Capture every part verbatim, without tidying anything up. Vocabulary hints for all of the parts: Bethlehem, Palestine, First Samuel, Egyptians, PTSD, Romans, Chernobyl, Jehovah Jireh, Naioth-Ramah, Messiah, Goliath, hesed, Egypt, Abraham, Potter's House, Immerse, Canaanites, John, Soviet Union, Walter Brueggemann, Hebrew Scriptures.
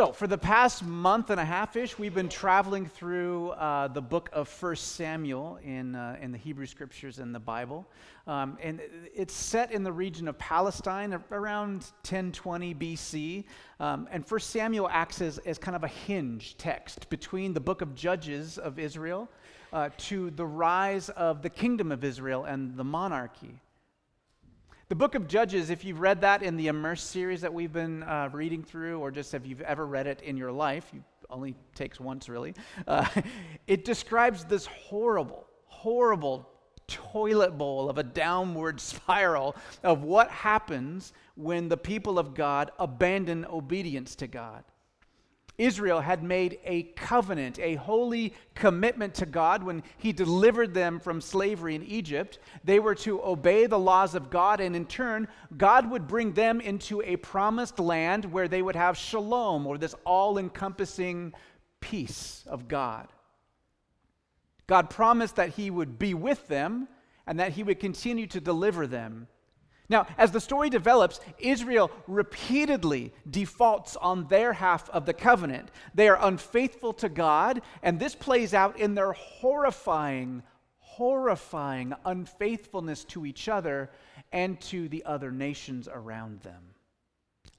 So for the past month and a half-ish, we've been traveling through uh, the book of First Samuel in uh, in the Hebrew Scriptures and the Bible. Um, and it's set in the region of Palestine around ten twenty B C. Um, and First Samuel acts as, as kind of a hinge text between the book of Judges of Israel uh, to the rise of the kingdom of Israel and the monarchy. The book of Judges, if you've read that in the Immerse series that we've been uh, reading through, or just if you've ever read it in your life, it only takes once really, uh, it describes this horrible, horrible toilet bowl of a downward spiral of what happens when the people of God abandon obedience to God. Israel had made a covenant, a holy commitment to God when he delivered them from slavery in Egypt. They were to obey the laws of God, and in turn, God would bring them into a promised land where they would have shalom, or this all-encompassing peace of God. God promised that he would be with them and that he would continue to deliver them. Now, as the story develops, Israel repeatedly defaults on their half of the covenant. They are unfaithful to God, and this plays out in their horrifying, horrifying unfaithfulness to each other and to the other nations around them.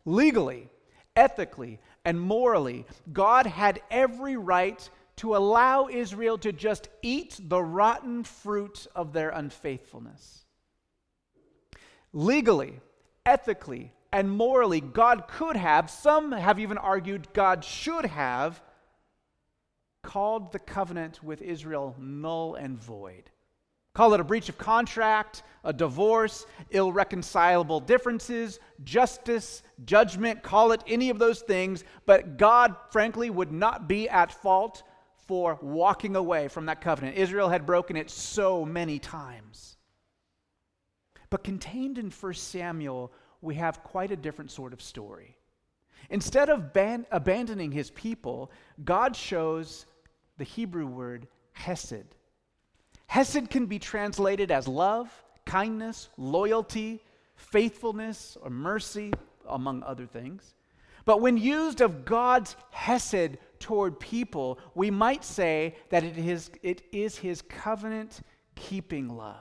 Legally, ethically, and morally, God had every right to allow Israel to just eat the rotten fruit of their unfaithfulness. Legally, ethically, and morally, God could have, some have even argued God should have, called the covenant with Israel null and void. Call it a breach of contract, a divorce, irreconcilable differences, justice, judgment, call it any of those things, but God, frankly, would not be at fault for walking away from that covenant. Israel had broken it so many times. But contained in First Samuel, we have quite a different sort of story. Instead of ban- abandoning his people, God shows the Hebrew word hesed. Hesed can be translated as love, kindness, loyalty, faithfulness, or mercy, among other things. But when used of God's hesed toward people, we might say that it is, it is his covenant-keeping love.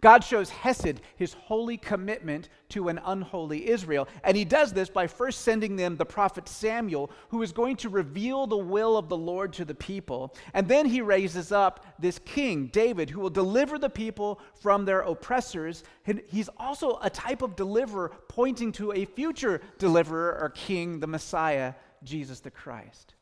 God shows hesed, his holy commitment to an unholy Israel, and he does this by first sending them the prophet Samuel, who is going to reveal the will of the Lord to the people, and then he raises up this king, David, who will deliver the people from their oppressors, and he's also a type of deliverer pointing to a future deliverer or king, the Messiah, Jesus the Christ.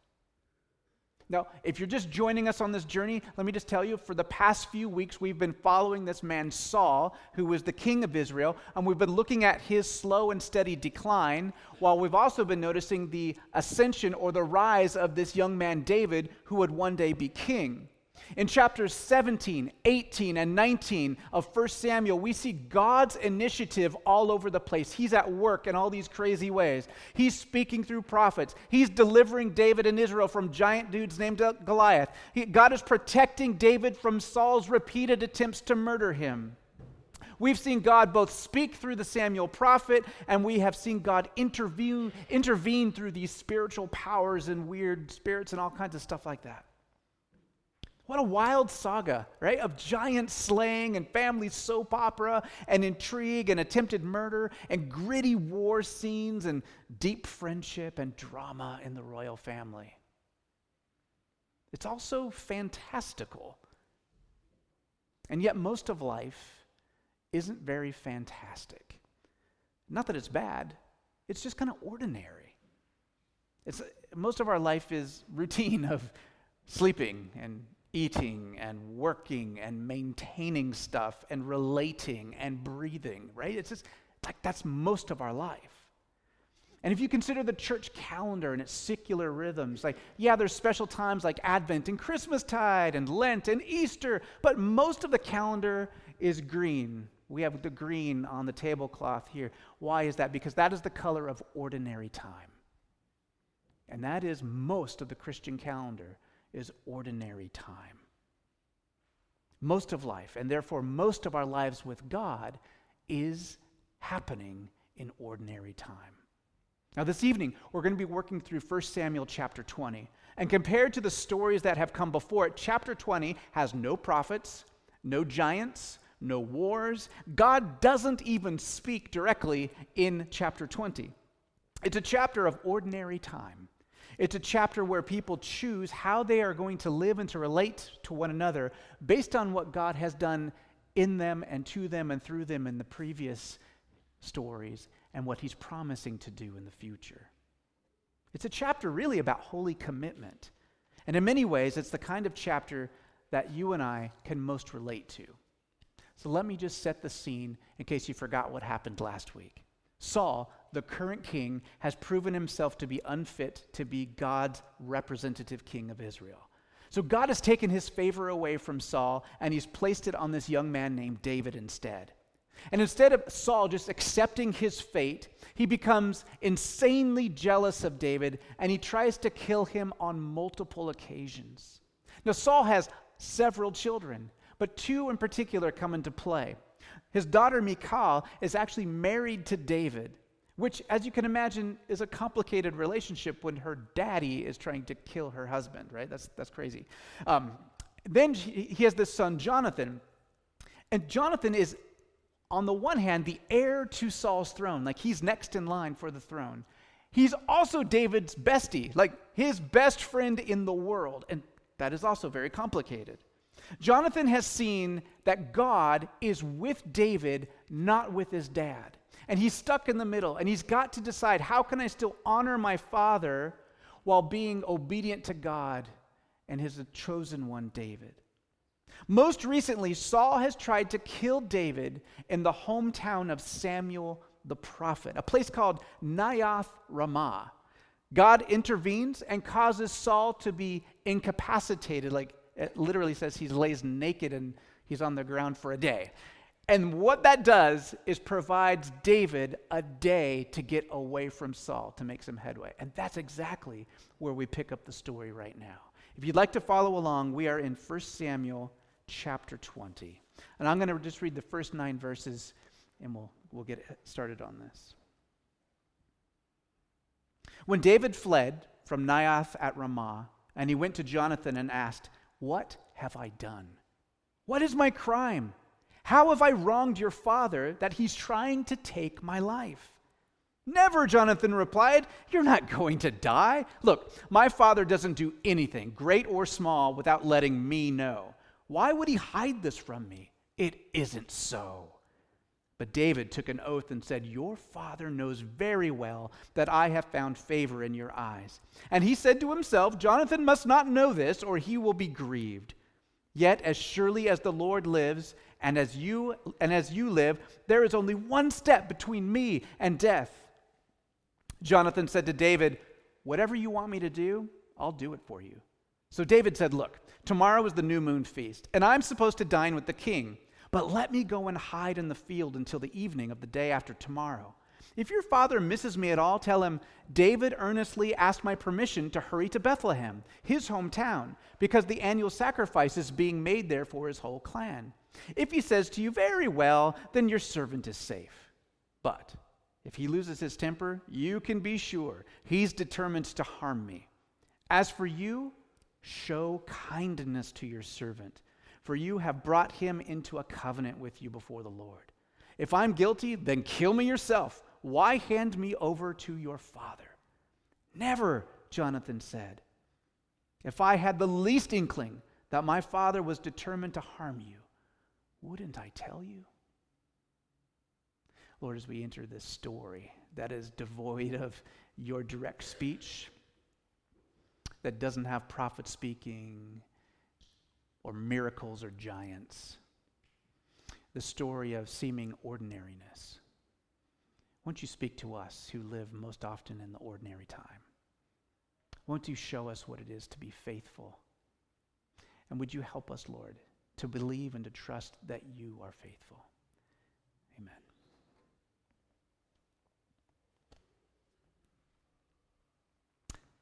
Now, if you're just joining us on this journey, let me just tell you, for the past few weeks, we've been following this man Saul, who was the king of Israel, and we've been looking at his slow and steady decline, while we've also been noticing the ascension or the rise of this young man David, who would one day be king. In chapters seventeen, eighteen, and nineteen of First Samuel, we see God's initiative all over the place. He's at work in all these crazy ways. He's speaking through prophets. He's delivering David and Israel from giant dudes named Goliath. He, God is protecting David from Saul's repeated attempts to murder him. We've seen God both speak through the Samuel prophet, and we have seen God intervene, intervene through these spiritual powers and weird spirits and all kinds of stuff like that. What a wild saga, right, of giant slaying and family soap opera and intrigue and attempted murder and gritty war scenes and deep friendship and drama in the royal family. It's also fantastical. And yet most of life isn't very fantastic. Not that it's bad, it's just kind of ordinary. It's most of our life is routine of sleeping and eating and working and maintaining stuff and relating and breathing, right? It's just like that's most of our life. And if you consider the church calendar and its secular rhythms, like, yeah, there's special times like Advent and Christmastide and Lent and Easter, but most of the calendar is green. We have the green on the tablecloth here. Why is that? Because that is the color of ordinary time. And that is most of the Christian calendar. Is ordinary time. Most of life, and therefore most of our lives with God, is happening in ordinary time. Now this evening, we're going to be working through First Samuel chapter twenty. And compared to the stories that have come before it, chapter twenty has no prophets, no giants, no wars. God doesn't even speak directly in chapter twenty. It's a chapter of ordinary time. It's a chapter where people choose how they are going to live and to relate to one another based on what God has done in them and to them and through them in the previous stories and what he's promising to do in the future. It's a chapter really about holy commitment. And in many ways, it's the kind of chapter that you and I can most relate to. So let me just set the scene in case you forgot what happened last week. Saul, the current king, has proven himself to be unfit to be God's representative king of Israel. So God has taken his favor away from Saul, and he's placed it on this young man named David instead. And instead of Saul just accepting his fate, he becomes insanely jealous of David, and he tries to kill him on multiple occasions. Now, Saul has several children, but two in particular come into play. His daughter Michal is actually married to David, which, as you can imagine, is a complicated relationship when her daddy is trying to kill her husband, right? That's that's crazy. Um, then she, he has this son, Jonathan. And Jonathan is, on the one hand, the heir to Saul's throne. Like, he's next in line for the throne. He's also David's bestie, like his best friend in the world. And that is also very complicated. Jonathan has seen that God is with David, not with his dad. And he's stuck in the middle, and he's got to decide, how can I still honor my father while being obedient to God and his chosen one, David? Most recently, Saul has tried to kill David in the hometown of Samuel the prophet, a place called Naioth-Ramah. God intervenes and causes Saul to be incapacitated, like it literally says he lays naked and he's on the ground for a day. And what that does is provides David a day to get away from Saul, to make some headway. And that's exactly where we pick up the story right now. If you'd like to follow along, we are in First Samuel chapter twenty. And I'm going to just read the first nine verses, and we'll, we'll get started on this. When David fled from Naioth at Ramah, and he went to Jonathan and asked, "What have I done? What is my crime? How have I wronged your father that he's trying to take my life?" "Never," Jonathan replied. "You're not going to die. Look, my father doesn't do anything, great or small, without letting me know. Why would he hide this from me? It isn't so." But David took an oath and said, "Your father knows very well that I have found favor in your eyes." And he said to himself, "Jonathan must not know this, or he will be grieved. Yet as surely as the Lord lives, and as you and as you live, there is only one step between me and death." Jonathan said to David, "Whatever you want me to do, I'll do it for you." So David said, "Look, tomorrow is the new moon feast, and I'm supposed to dine with the king. But let me go and hide in the field until the evening of the day after tomorrow. If your father misses me at all, tell him, 'David earnestly asked my permission to hurry to Bethlehem, his hometown, because the annual sacrifice is being made there for his whole clan.' If he says to you, 'Very well,' then your servant is safe. But if he loses his temper, you can be sure he's determined to harm me. As for you, show kindness to your servant, for you have brought him into a covenant with you before the Lord. If I'm guilty, then kill me yourself. Why hand me over to your father?" "Never," Jonathan said. "If I had the least inkling that my father was determined to harm you, wouldn't I tell you?" Lord, as we enter this story that is devoid of your direct speech, that doesn't have prophet speaking, or miracles, or giants, the story of seeming ordinariness, won't you speak to us who live most often in the ordinary time? Won't you show us what it is to be faithful? And would you help us, Lord, to believe and to trust that you are faithful? Amen.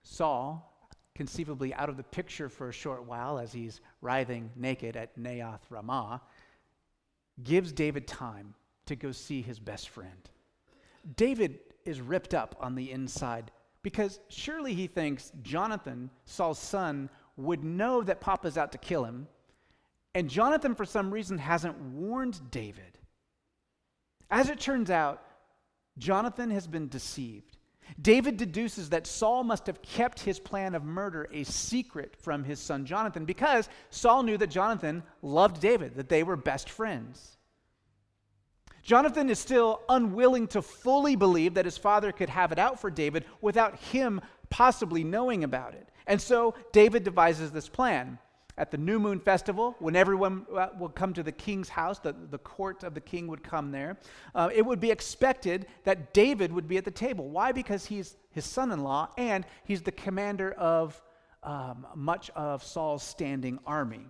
Saul, conceivably out of the picture for a short while as he's writhing naked at Naioth Ramah, gives David time to go see his best friend. David is ripped up on the inside, because surely he thinks Jonathan, Saul's son, would know that Papa's out to kill him, and Jonathan, for some reason, hasn't warned David. As it turns out, Jonathan has been deceived. David deduces that Saul must have kept his plan of murder a secret from his son Jonathan, because Saul knew that Jonathan loved David, that they were best friends. Jonathan is still unwilling to fully believe that his father could have it out for David without him possibly knowing about it. And so David devises this plan. At the New Moon Festival, when everyone uh, would come to the king's house, the, the court of the king would come there, uh, it would be expected that David would be at the table. Why? Because he's his son-in-law, and he's the commander of um, much of Saul's standing army.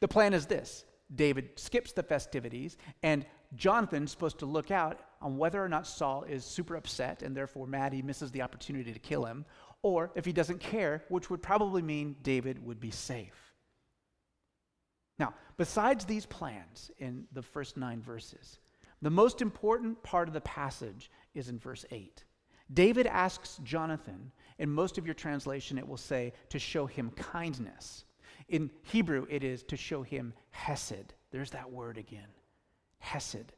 The plan is this. David skips the festivities, and Jonathan's supposed to look out on whether or not Saul is super upset and therefore mad he misses the opportunity to kill him, or if he doesn't care, which would probably mean David would be safe. Now, besides these plans in the first nine verses, the most important part of the passage is in verse eight. David asks Jonathan, in most of your translation it will say, to show him kindness. In Hebrew, it is to show him hesed. There's that word again, hesed.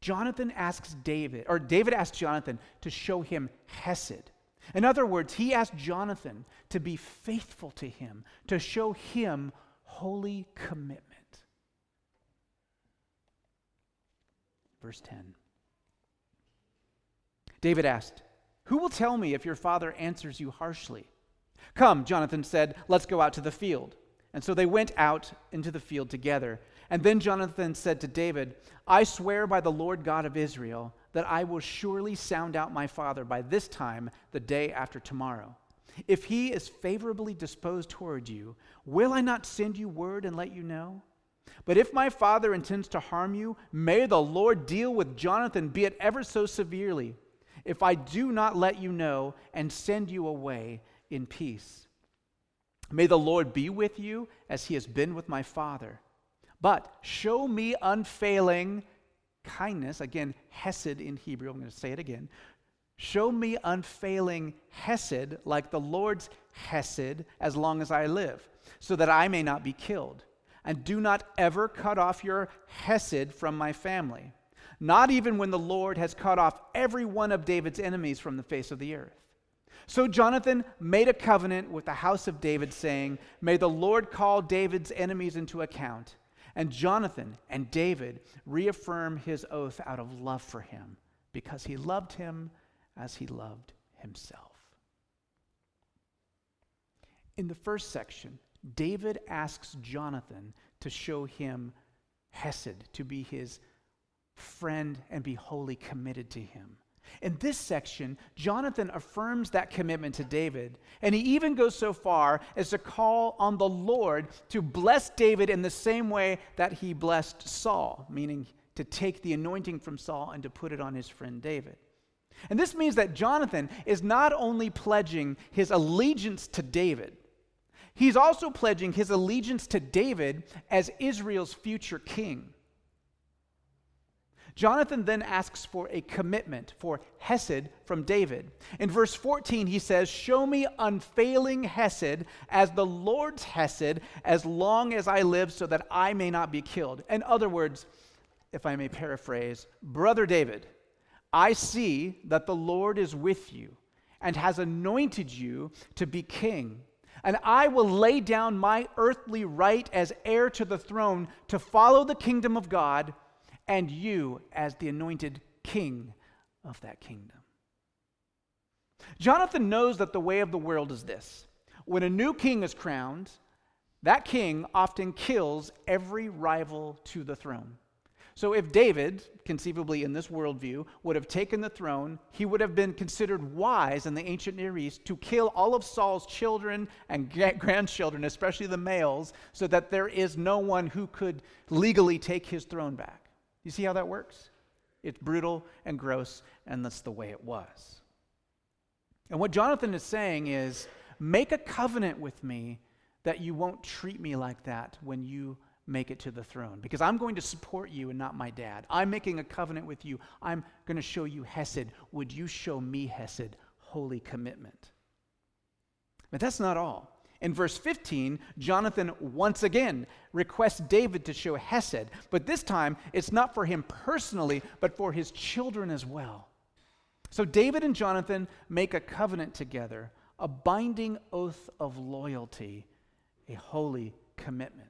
Jonathan asks David, or David asks Jonathan to show him hesed. In other words, he asked Jonathan to be faithful to him, to show him holy commitment. Verse ten. David asked, "Who will tell me if your father answers you harshly?" "Come," Jonathan said, "let's go out to the field." And so they went out into the field together. And then Jonathan said to David, "I swear by the Lord God of Israel that I will surely sound out my father by this time, the day after tomorrow. If he is favorably disposed toward you, will I not send you word and let you know? But if my father intends to harm you, may the Lord deal with Jonathan, be it ever so severely, if I do not let you know and send you away in peace. May the Lord be with you as he has been with my father. But show me unfailing kindness," again, hesed in Hebrew, I'm going to say it again, "show me unfailing hesed like the Lord's hesed as long as I live, so that I may not be killed. And do not ever cut off your hesed from my family, not even when the Lord has cut off every one of David's enemies from the face of the earth." So Jonathan made a covenant with the house of David, saying, "May the Lord call David's enemies into account." And Jonathan and David reaffirm his oath out of love for him, because he loved him as he loved himself. In the first section, David asks Jonathan to show him hesed, to be his friend and be wholly committed to him. In this section, Jonathan affirms that commitment to David, and he even goes so far as to call on the Lord to bless David in the same way that he blessed Saul, meaning to take the anointing from Saul and to put it on his friend David. And this means that Jonathan is not only pledging his allegiance to David, he's also pledging his allegiance to David as Israel's future king. Jonathan then asks for a commitment, for hesed, from David. In verse fourteen, he says, "Show me unfailing hesed as the Lord's hesed as long as I live, so that I may not be killed." In other words, if I may paraphrase, "Brother David, I see that the Lord is with you and has anointed you to be king. And I will lay down my earthly right as heir to the throne to follow the kingdom of God, and you as the anointed king of that kingdom." Jonathan knows that the way of the world is this: when a new king is crowned, that king often kills every rival to the throne. So if David, conceivably in this worldview, would have taken the throne, he would have been considered wise in the ancient Near East to kill all of Saul's children and grandchildren, especially the males, so that there is no one who could legally take his throne back. You see how that works? It's brutal and gross, and that's the way it was. And what Jonathan is saying is, make a covenant with me that you won't treat me like that when you make it to the throne, because I'm going to support you and not my dad. I'm making a covenant with you. I'm going to show you hesed. Would you show me hesed, holy commitment? But that's not all. In verse fifteen, Jonathan once again requests David to show hesed, but this time it's not for him personally, but for his children as well. So David and Jonathan make a covenant together, a binding oath of loyalty, a holy commitment.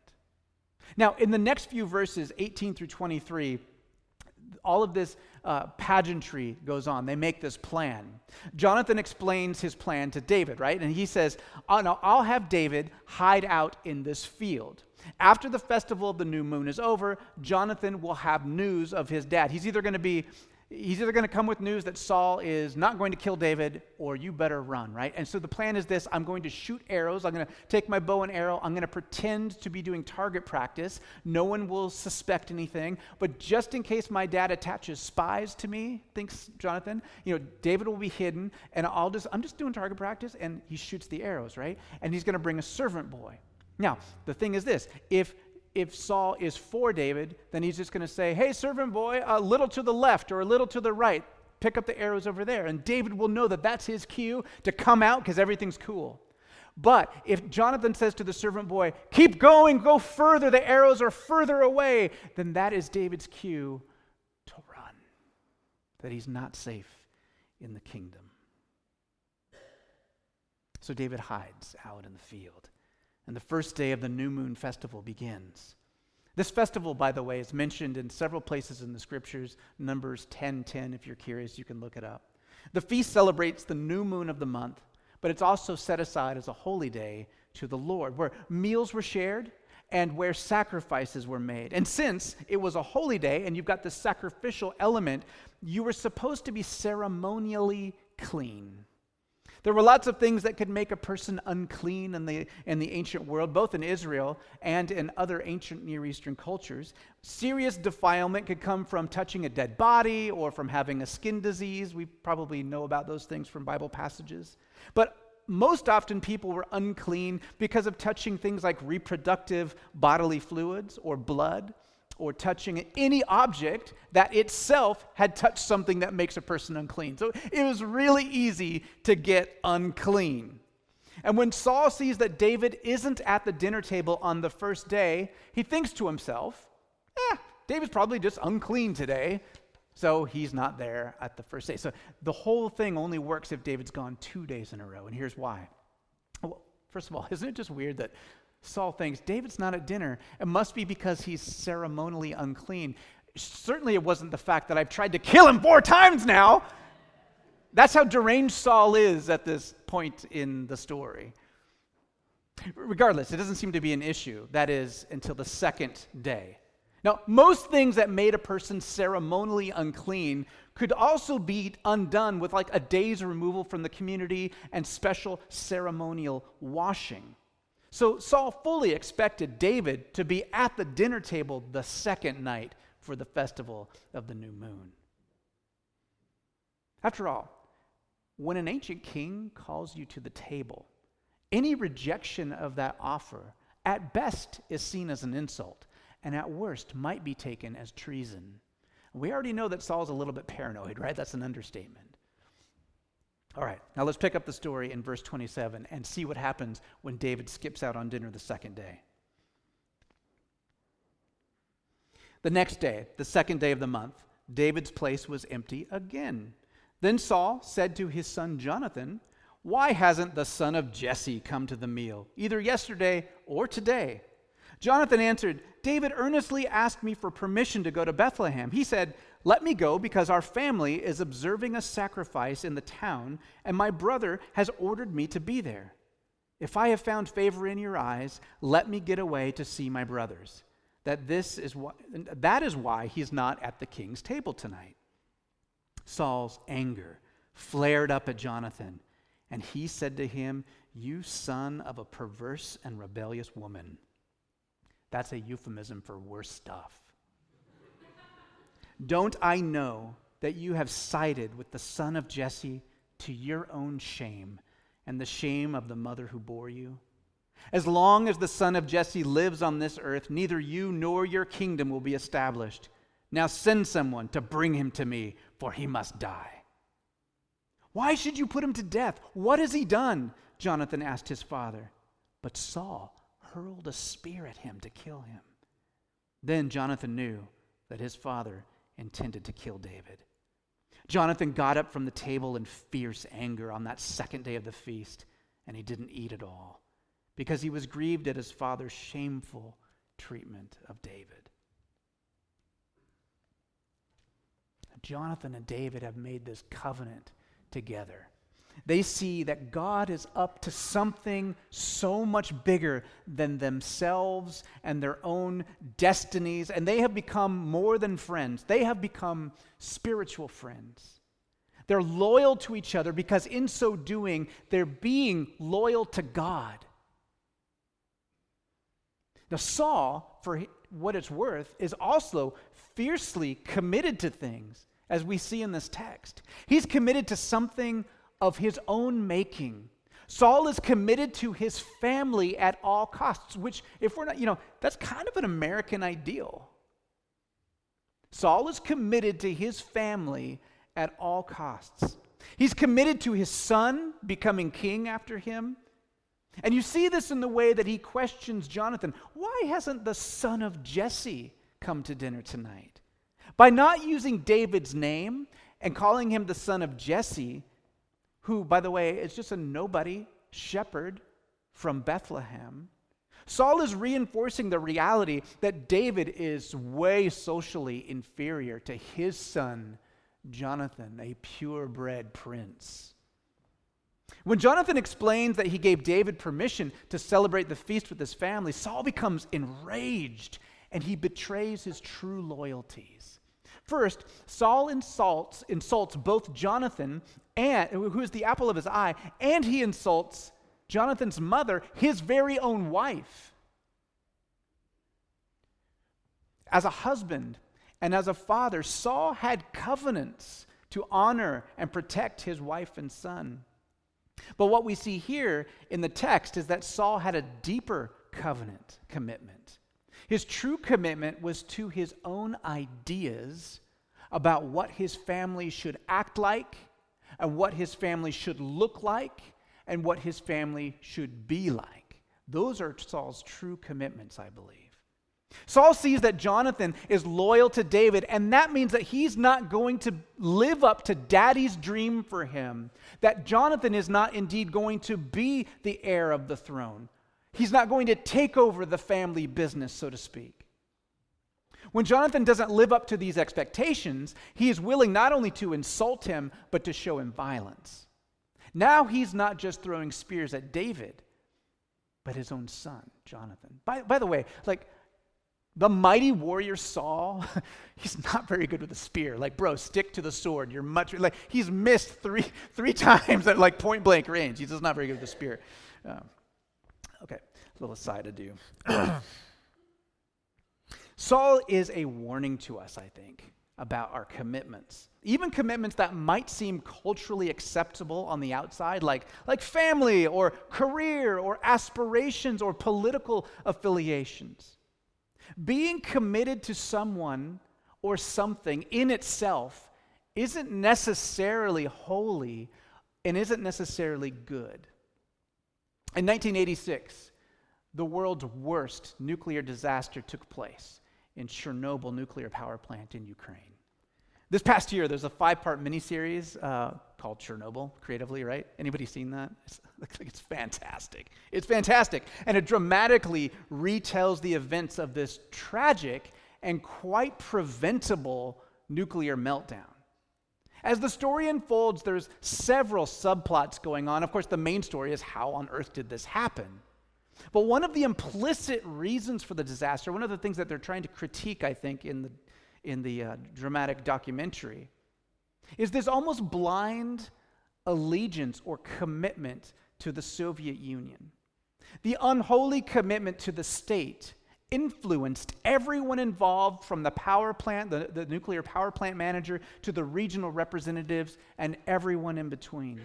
Now, in the next few verses, eighteen through twenty-three, all of this uh, pageantry goes on. They make this plan. Jonathan explains his plan to David, right? And he says, oh, no, I'll have David hide out in this field. After the festival of the new moon is over, Jonathan will have news of his dad. He's either going to be, he's either going to come with news that Saul is not going to kill David, or you better run, right? And so the plan is this: I'm going to shoot arrows. I'm going to take my bow and arrow. I'm going to pretend to be doing target practice. No one will suspect anything. But just in case my dad attaches spies to me, thinks Jonathan, you know, David will be hidden, and I'll just, I'm just doing target practice, and he shoots the arrows, right? And he's going to bring a servant boy. Now, the thing is this: if If Saul is for David, then he's just going to say, hey, servant boy, a little to the left or a little to the right, pick up the arrows over there. And David will know that that's his cue to come out because everything's cool. But if Jonathan says to the servant boy, keep going, go further, the arrows are further away, then that is David's cue to run, that he's not safe in the kingdom. So David hides out in the field. And the first day of the new moon festival begins. This festival, by the way, is mentioned in several places in the scriptures, Numbers ten ten, if you're curious, you can look it up. The feast celebrates the new moon of the month, but it's also set aside as a holy day to the Lord, where meals were shared and where sacrifices were made. And since it was a holy day and you've got the sacrificial element, you were supposed to be ceremonially clean. There were lots of things that could make a person unclean in the in the ancient world, both in Israel and in other ancient Near Eastern cultures. Serious defilement could come from touching a dead body or from having a skin disease. We probably know about those things from Bible passages. But most often people were unclean because of touching things like reproductive bodily fluids or blood, or touching any object that itself had touched something that makes a person unclean. So it was really easy to get unclean. And when Saul sees that David isn't at the dinner table on the first day, he thinks to himself, eh, David's probably just unclean today, so he's not there at the first day. So the whole thing only works if David's gone two days in a row, and here's why. Well, first of all, isn't it just weird that Saul thinks David's not at dinner? It must be because he's ceremonially unclean. Certainly it wasn't the fact that I've tried to kill him four times now. That's how deranged Saul is at this point in the story. Regardless, it doesn't seem to be an issue. That is, until the second day. Now, most things that made a person ceremonially unclean could also be undone with like a day's removal from the community and special ceremonial washing. So Saul fully expected David to be at the dinner table the second night for the festival of the new moon. After all, when an ancient king calls you to the table, any rejection of that offer at best is seen as an insult, and at worst might be taken as treason. We already know that Saul's a little bit paranoid, right? That's an understatement. All right, now let's pick up the story in verse twenty-seven and see what happens when David skips out on dinner the second day. The next day, the second day of the month, David's place was empty again. Then Saul said to his son Jonathan, "Why hasn't the son of Jesse come to the meal, either yesterday or today?" Jonathan answered, "David earnestly asked me for permission to go to Bethlehem. He said, 'Let me go because our family is observing a sacrifice in the town, and my brother has ordered me to be there. If I have found favor in your eyes, let me get away to see my brothers.' That this is why, that is why he's not at the king's table tonight." Saul's anger flared up at Jonathan, and he said to him, "You son of a perverse and rebellious woman." That's a euphemism for worse stuff. "Don't I know that you have sided with the son of Jesse to your own shame and the shame of the mother who bore you? As long as the son of Jesse lives on this earth, neither you nor your kingdom will be established. Now send someone to bring him to me, for he must die. Why should you put him to death? What has he done? Jonathan asked his father. But Saul hurled a spear at him to kill him. Then Jonathan knew that his father intended to kill David. Jonathan got up from the table in fierce anger on that second day of the feast, and he didn't eat at all, because he was grieved at his father's shameful treatment of David. Jonathan and David have made this covenant together. They see that God is up to something so much bigger than themselves and their own destinies, and they have become more than friends. They have become spiritual friends. They're loyal to each other because in so doing, they're being loyal to God. Now, Saul, for what it's worth, is also fiercely committed to things, as we see in this text. He's committed to something of his own making. Saul is committed to his family at all costs, which, if we're not, you know, that's kind of an American ideal. Saul is committed to his family at all costs. He's committed to his son becoming king after him. And you see this in the way that he questions Jonathan. Why hasn't the son of Jesse come to dinner tonight? By not using David's name and calling him the son of Jesse, who, by the way, is just a nobody shepherd from Bethlehem, Saul is reinforcing the reality that David is way socially inferior to his son, Jonathan, a purebred prince. When Jonathan explains that he gave David permission to celebrate the feast with his family, Saul becomes enraged and he betrays his true loyalties. First, Saul insults insults both Jonathan, and who is the apple of his eye, and he insults Jonathan's mother, his very own wife. As a husband and as a father, Saul had covenants to honor and protect his wife and son. But what we see here in the text is that Saul had a deeper covenant commitment. His true commitment was to his own ideas about what his family should act like, and what his family should look like, and what his family should be like. Those are Saul's true commitments, I believe. Saul sees that Jonathan is loyal to David, and that means that he's not going to live up to daddy's dream for him, that Jonathan is not indeed going to be the heir of the throne. He's not going to take over the family business, so to speak. When Jonathan doesn't live up to these expectations, he is willing not only to insult him, but to show him violence. Now he's not just throwing spears at David, but his own son, Jonathan. By, by the way, like, the mighty warrior Saul, he's not very good with a spear. Like, bro, stick to the sword. You're much, like, he's missed three three times at, like, point blank range. He's just not very good with a spear. Um, okay, a little aside to do. Saul is a warning to us, I think, about our commitments. Even commitments that might seem culturally acceptable on the outside, like like family or career or aspirations or political affiliations. Being committed to someone or something in itself isn't necessarily holy and isn't necessarily good. In nineteen eighty-six, the world's worst nuclear disaster took place in Chernobyl nuclear power plant in Ukraine. This past year, there's a five-part miniseries uh, called Chernobyl, creatively, right? Anybody seen that? It's, it's fantastic. It's fantastic. And it dramatically retells the events of this tragic and quite preventable nuclear meltdown. As the story unfolds, there's several subplots going on. Of course, the main story is how on earth did this happen? But one of the implicit reasons for the disaster, one of the things that they're trying to critique, I think, in the in the uh, dramatic documentary, is this almost blind allegiance or commitment to the Soviet Union. The unholy commitment to the state influenced everyone involved, from the power plant, the, the nuclear power plant manager, to the regional representatives, and everyone in between.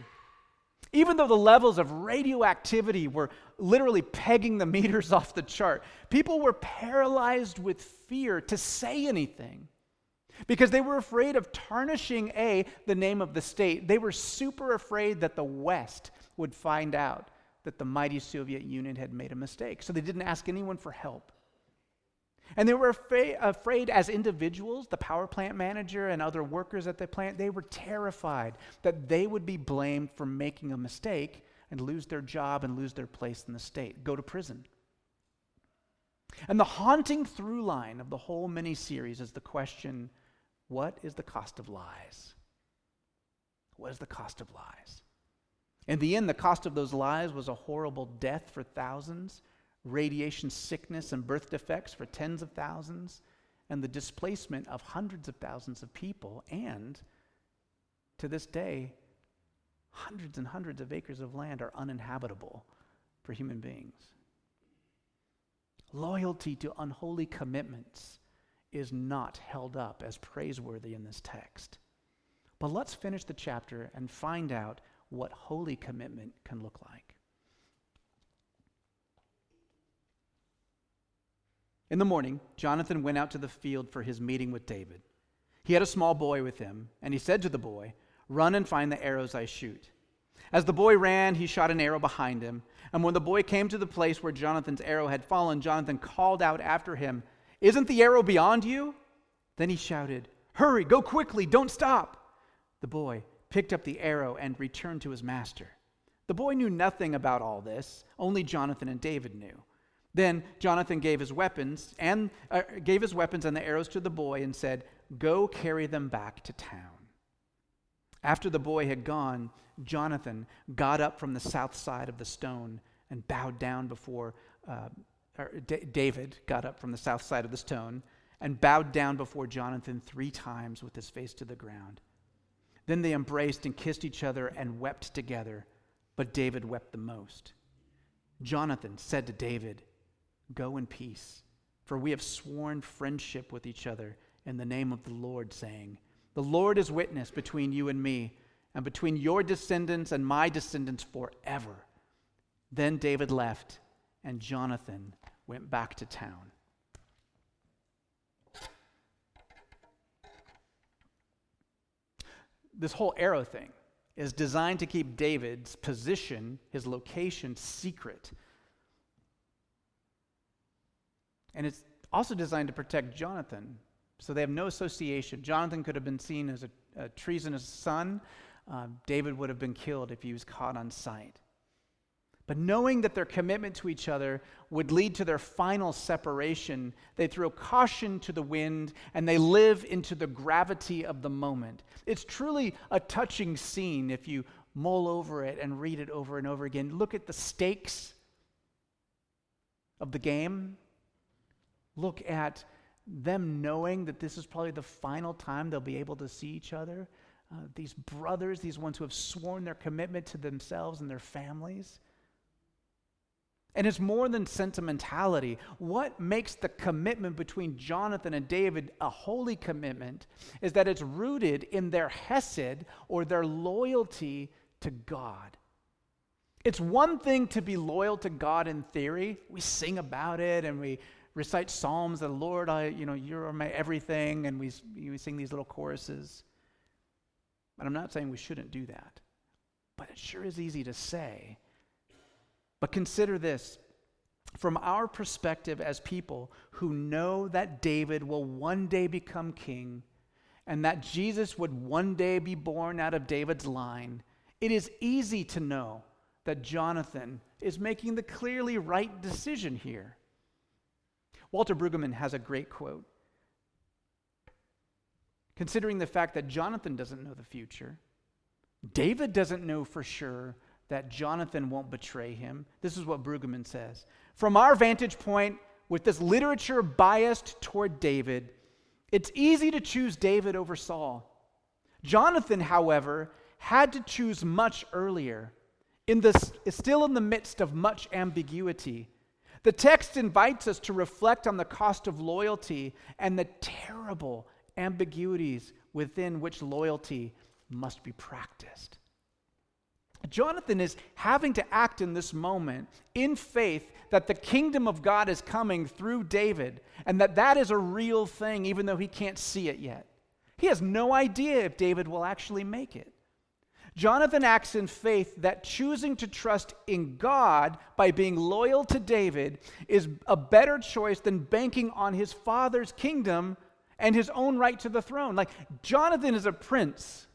Even though the levels of radioactivity were literally pegging the meters off the chart, people were paralyzed with fear to say anything because they were afraid of tarnishing, A, the name of the state. They were super afraid that the West would find out that the mighty Soviet Union had made a mistake. So they didn't ask anyone for help. And they were afra- afraid as individuals, the power plant manager and other workers at the plant, they were terrified that they would be blamed for making a mistake and lose their job and lose their place in the state, go to prison. And the haunting through line of the whole mini-series is the question, what is the cost of lies? What is the cost of lies? In the end, the cost of those lies was a horrible death for thousands, radiation sickness and birth defects for tens of thousands, and the displacement of hundreds of thousands of people, and to this day, hundreds and hundreds of acres of land are uninhabitable for human beings. Loyalty to unholy commitments is not held up as praiseworthy in this text. But let's finish the chapter and find out what holy commitment can look like. In the morning, Jonathan went out to the field for his meeting with David. He had a small boy with him, and he said to the boy, "Run and find the arrows I shoot." As the boy ran, he shot an arrow behind him. And when the boy came to the place where Jonathan's arrow had fallen, Jonathan called out after him, "Isn't the arrow beyond you?" Then he shouted, "Hurry, go quickly, don't stop." The boy picked up the arrow and returned to his master. The boy knew nothing about all this. Only Jonathan and David knew. Then Jonathan gave his weapons and uh, gave his weapons and the arrows to the boy and said, "Go carry them back to town." After the boy had gone, Jonathan got up from the south side of the stone and bowed down before uh, or D- David got up from the south side of the stone and bowed down before Jonathan three times with his face to the ground. Then they embraced and kissed each other and wept together, but David wept the most. Jonathan said to David, "Go in peace, for we have sworn friendship with each other in the name of the Lord, saying, 'The Lord is witness between you and me, and between your descendants and my descendants forever.'" Then David left, and Jonathan went back to town. This whole arrow thing is designed to keep David's position, his location, secret. And it's also designed to protect Jonathan, so they have no association. Jonathan could have been seen as a, a treasonous son. Uh, David would have been killed if he was caught on sight. But knowing that their commitment to each other would lead to their final separation, they throw caution to the wind and they live into the gravity of the moment. It's truly a touching scene if you mull over it and read it over and over again. Look at the stakes of the game. Look at them knowing that this is probably the final time they'll be able to see each other. Uh, these brothers, these ones who have sworn their commitment to themselves and their families. And it's more than sentimentality. What makes the commitment between Jonathan and David a holy commitment is that it's rooted in their hesed, or their loyalty to God. It's one thing to be loyal to God in theory. We sing about it and we recite psalms that, "Lord, I, you know, you are my everything," and we, we sing these little choruses. And I'm not saying we shouldn't do that, but it sure is easy to say. But consider this, from our perspective as people who know that David will one day become king and that Jesus would one day be born out of David's line, it is easy to know that Jonathan is making the clearly right decision here. Walter Brueggemann has a great quote. Considering the fact that Jonathan doesn't know the future, David doesn't know for sure that Jonathan won't betray him. This is what Brueggemann says. "From our vantage point, with this literature biased toward David, it's easy to choose David over Saul. Jonathan, however, had to choose much earlier, in this, still in the midst of much ambiguity. The text invites us to reflect on the cost of loyalty and the terrible ambiguities within which loyalty must be practiced." Jonathan is having to act in this moment in faith that the kingdom of God is coming through David, and that that is a real thing, even though he can't see it yet. He has no idea if David will actually make it. Jonathan acts in faith that choosing to trust in God by being loyal to David is a better choice than banking on his father's kingdom and his own right to the throne. Like, Jonathan is a prince.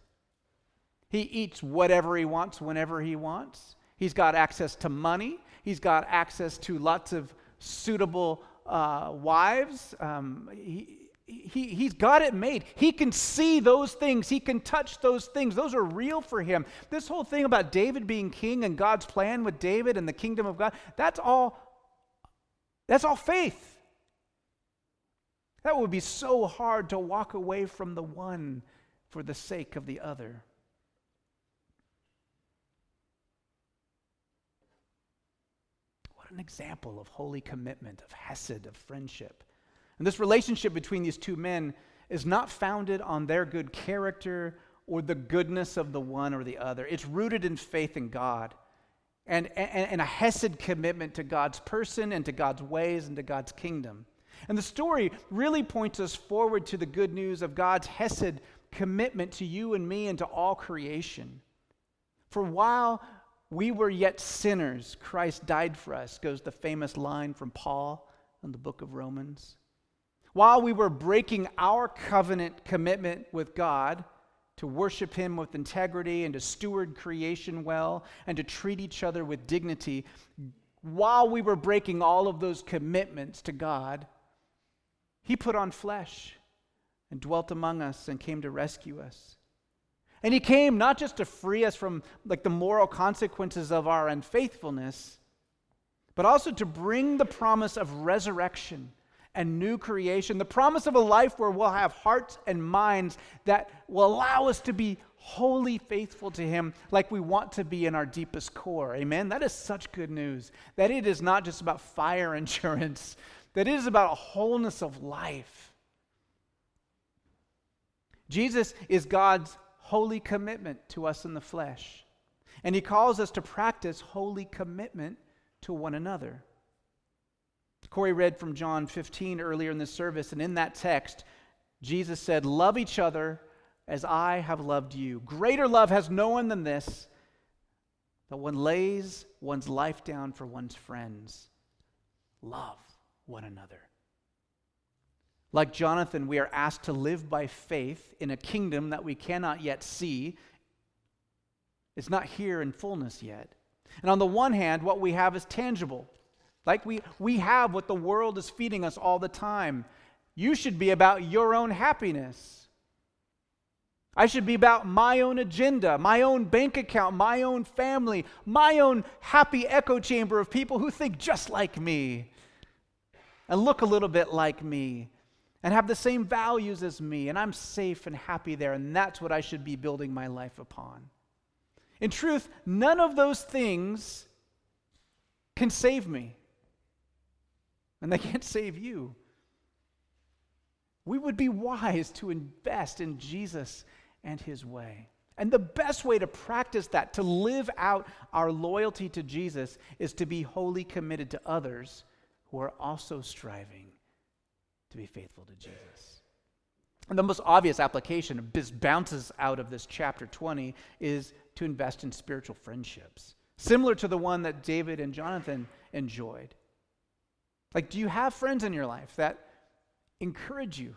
He eats whatever he wants, whenever he wants. He's got access to money. He's got access to lots of suitable uh, wives. Um, he, He, he's got it made. He can see those things. He can touch those things. Those are real for him. This whole thing about David being king and God's plan with David and the kingdom of God, that's all, that's all faith. That would be so hard to walk away from the one for the sake of the other. What an example of holy commitment, of hesed, of friendship. And this relationship between these two men is not founded on their good character or the goodness of the one or the other. It's rooted in faith in God and, and, and a hesed commitment to God's person and to God's ways and to God's kingdom. And the story really points us forward to the good news of God's hesed commitment to you and me and to all creation. For while we were yet sinners, Christ died for us, goes the famous line from Paul in the book of Romans. While we were breaking our covenant commitment with God to worship Him with integrity and to steward creation well and to treat each other with dignity, while we were breaking all of those commitments to God, He put on flesh and dwelt among us and came to rescue us. And He came not just to free us from like the moral consequences of our unfaithfulness, but also to bring the promise of resurrection and new creation, the promise of a life where we'll have hearts and minds that will allow us to be wholly faithful to Him like we want to be in our deepest core. Amen? That is such good news, that it is not just about fire insurance, that it is about a wholeness of life. Jesus is God's holy commitment to us in the flesh, and He calls us to practice holy commitment to one another. Corey read from John fifteen earlier in this service, and in that text, Jesus said, "Love each other as I have loved you. Greater love has no one than this, that one lays one's life down for one's friends. Love one another." Like Jonathan, we are asked to live by faith in a kingdom that we cannot yet see. It's not here in fullness yet. And on the one hand, what we have is tangible. Like we we have what the world is feeding us all the time. You should be about your own happiness. I should be about my own agenda, my own bank account, my own family, my own happy echo chamber of people who think just like me and look a little bit like me and have the same values as me, and I'm safe and happy there, and that's what I should be building my life upon. In truth, none of those things can save me. And they can't save you. We would be wise to invest in Jesus and His way. And the best way to practice that, to live out our loyalty to Jesus, is to be wholly committed to others who are also striving to be faithful to Jesus. And the most obvious application, this bounces out of this chapter twenty, is to invest in spiritual friendships, similar to the one that David and Jonathan enjoyed. Like, do you have friends in your life that encourage you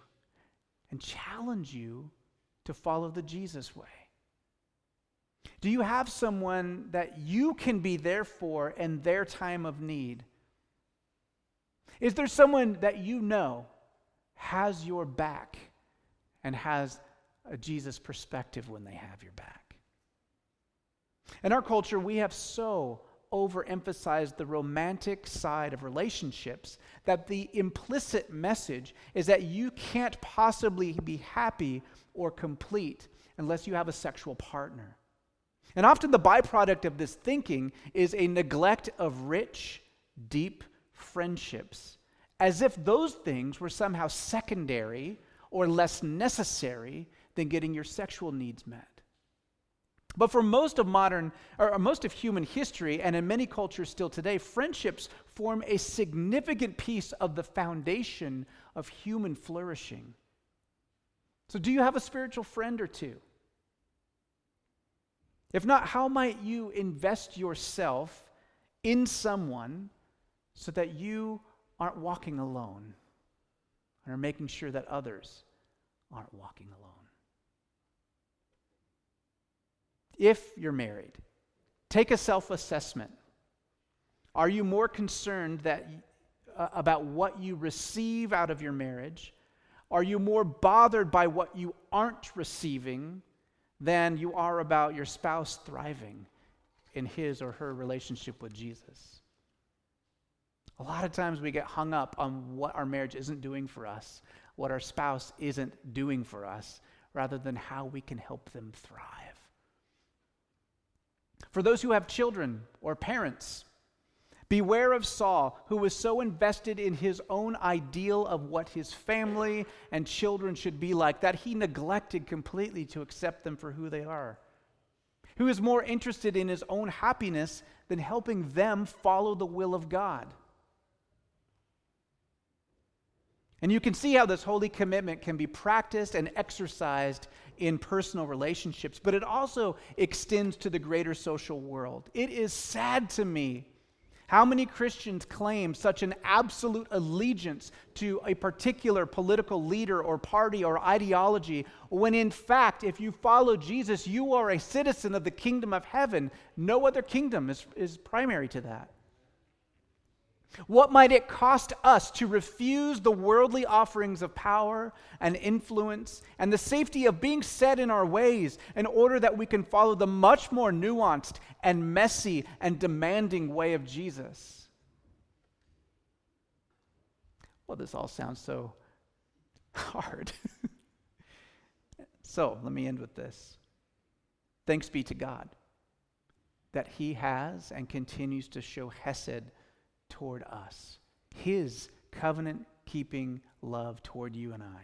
and challenge you to follow the Jesus way? Do you have someone that you can be there for in their time of need? Is there someone that you know has your back and has a Jesus perspective when they have your back? In our culture, we have so overemphasize the romantic side of relationships, that the implicit message is that you can't possibly be happy or complete unless you have a sexual partner. And often the byproduct of this thinking is a neglect of rich, deep friendships, as if those things were somehow secondary or less necessary than getting your sexual needs met. But for most of modern, or most of human history, and in many cultures still today, friendships form a significant piece of the foundation of human flourishing. So do you have a spiritual friend or two? If not, how might you invest yourself in someone so that you aren't walking alone and are making sure that others aren't walking alone? If you're married, take a self-assessment. Are you more concerned that uh, about what you receive out of your marriage? Are you more bothered by what you aren't receiving than you are about your spouse thriving in his or her relationship with Jesus? A lot of times we get hung up on what our marriage isn't doing for us, what our spouse isn't doing for us, rather than how we can help them thrive. For those who have children or parents, beware of Saul, who was so invested in his own ideal of what his family and children should be like that he neglected completely to accept them for who they are, who is more interested in his own happiness than helping them follow the will of God. And you can see how this holy commitment can be practiced and exercised in personal relationships, but it also extends to the greater social world. It is sad to me how many Christians claim such an absolute allegiance to a particular political leader or party or ideology, when in fact, if you follow Jesus, you are a citizen of the kingdom of heaven. No other kingdom is, is primary to that. What might it cost us to refuse the worldly offerings of power and influence and the safety of being set in our ways in order that we can follow the much more nuanced and messy and demanding way of Jesus? Well, this all sounds so hard. So, let me end with this. Thanks be to God that He has and continues to show hesed toward us, His covenant-keeping love toward you and I.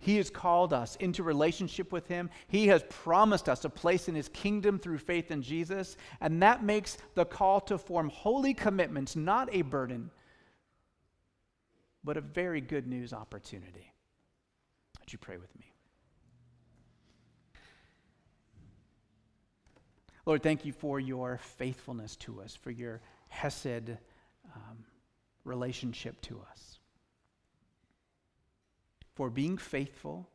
He has called us into relationship with Him. He has promised us a place in His kingdom through faith in Jesus, and that makes the call to form holy commitments not a burden, but a very good news opportunity. Would you pray with me? Lord, thank you for your faithfulness to us, for your hesed Um, relationship to us, for being faithful,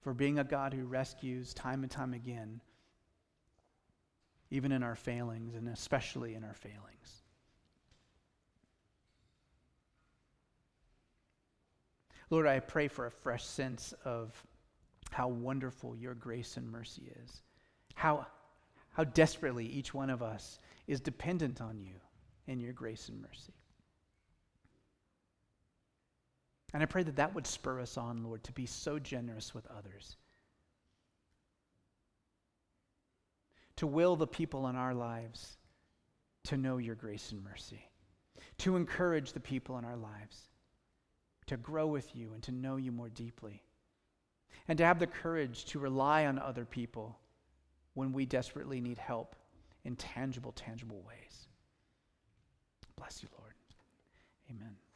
for being a God who rescues time and time again, even in our failings and especially in our failings. Lord, I pray for a fresh sense of how wonderful your grace and mercy is, how, how desperately each one of us is dependent on you in your grace and mercy. And I pray that that would spur us on, Lord, to be so generous with others, to will the people in our lives to know your grace and mercy, to encourage the people in our lives to grow with you and to know you more deeply, and to have the courage to rely on other people when we desperately need help in tangible, tangible ways. Bless you, Lord. Amen.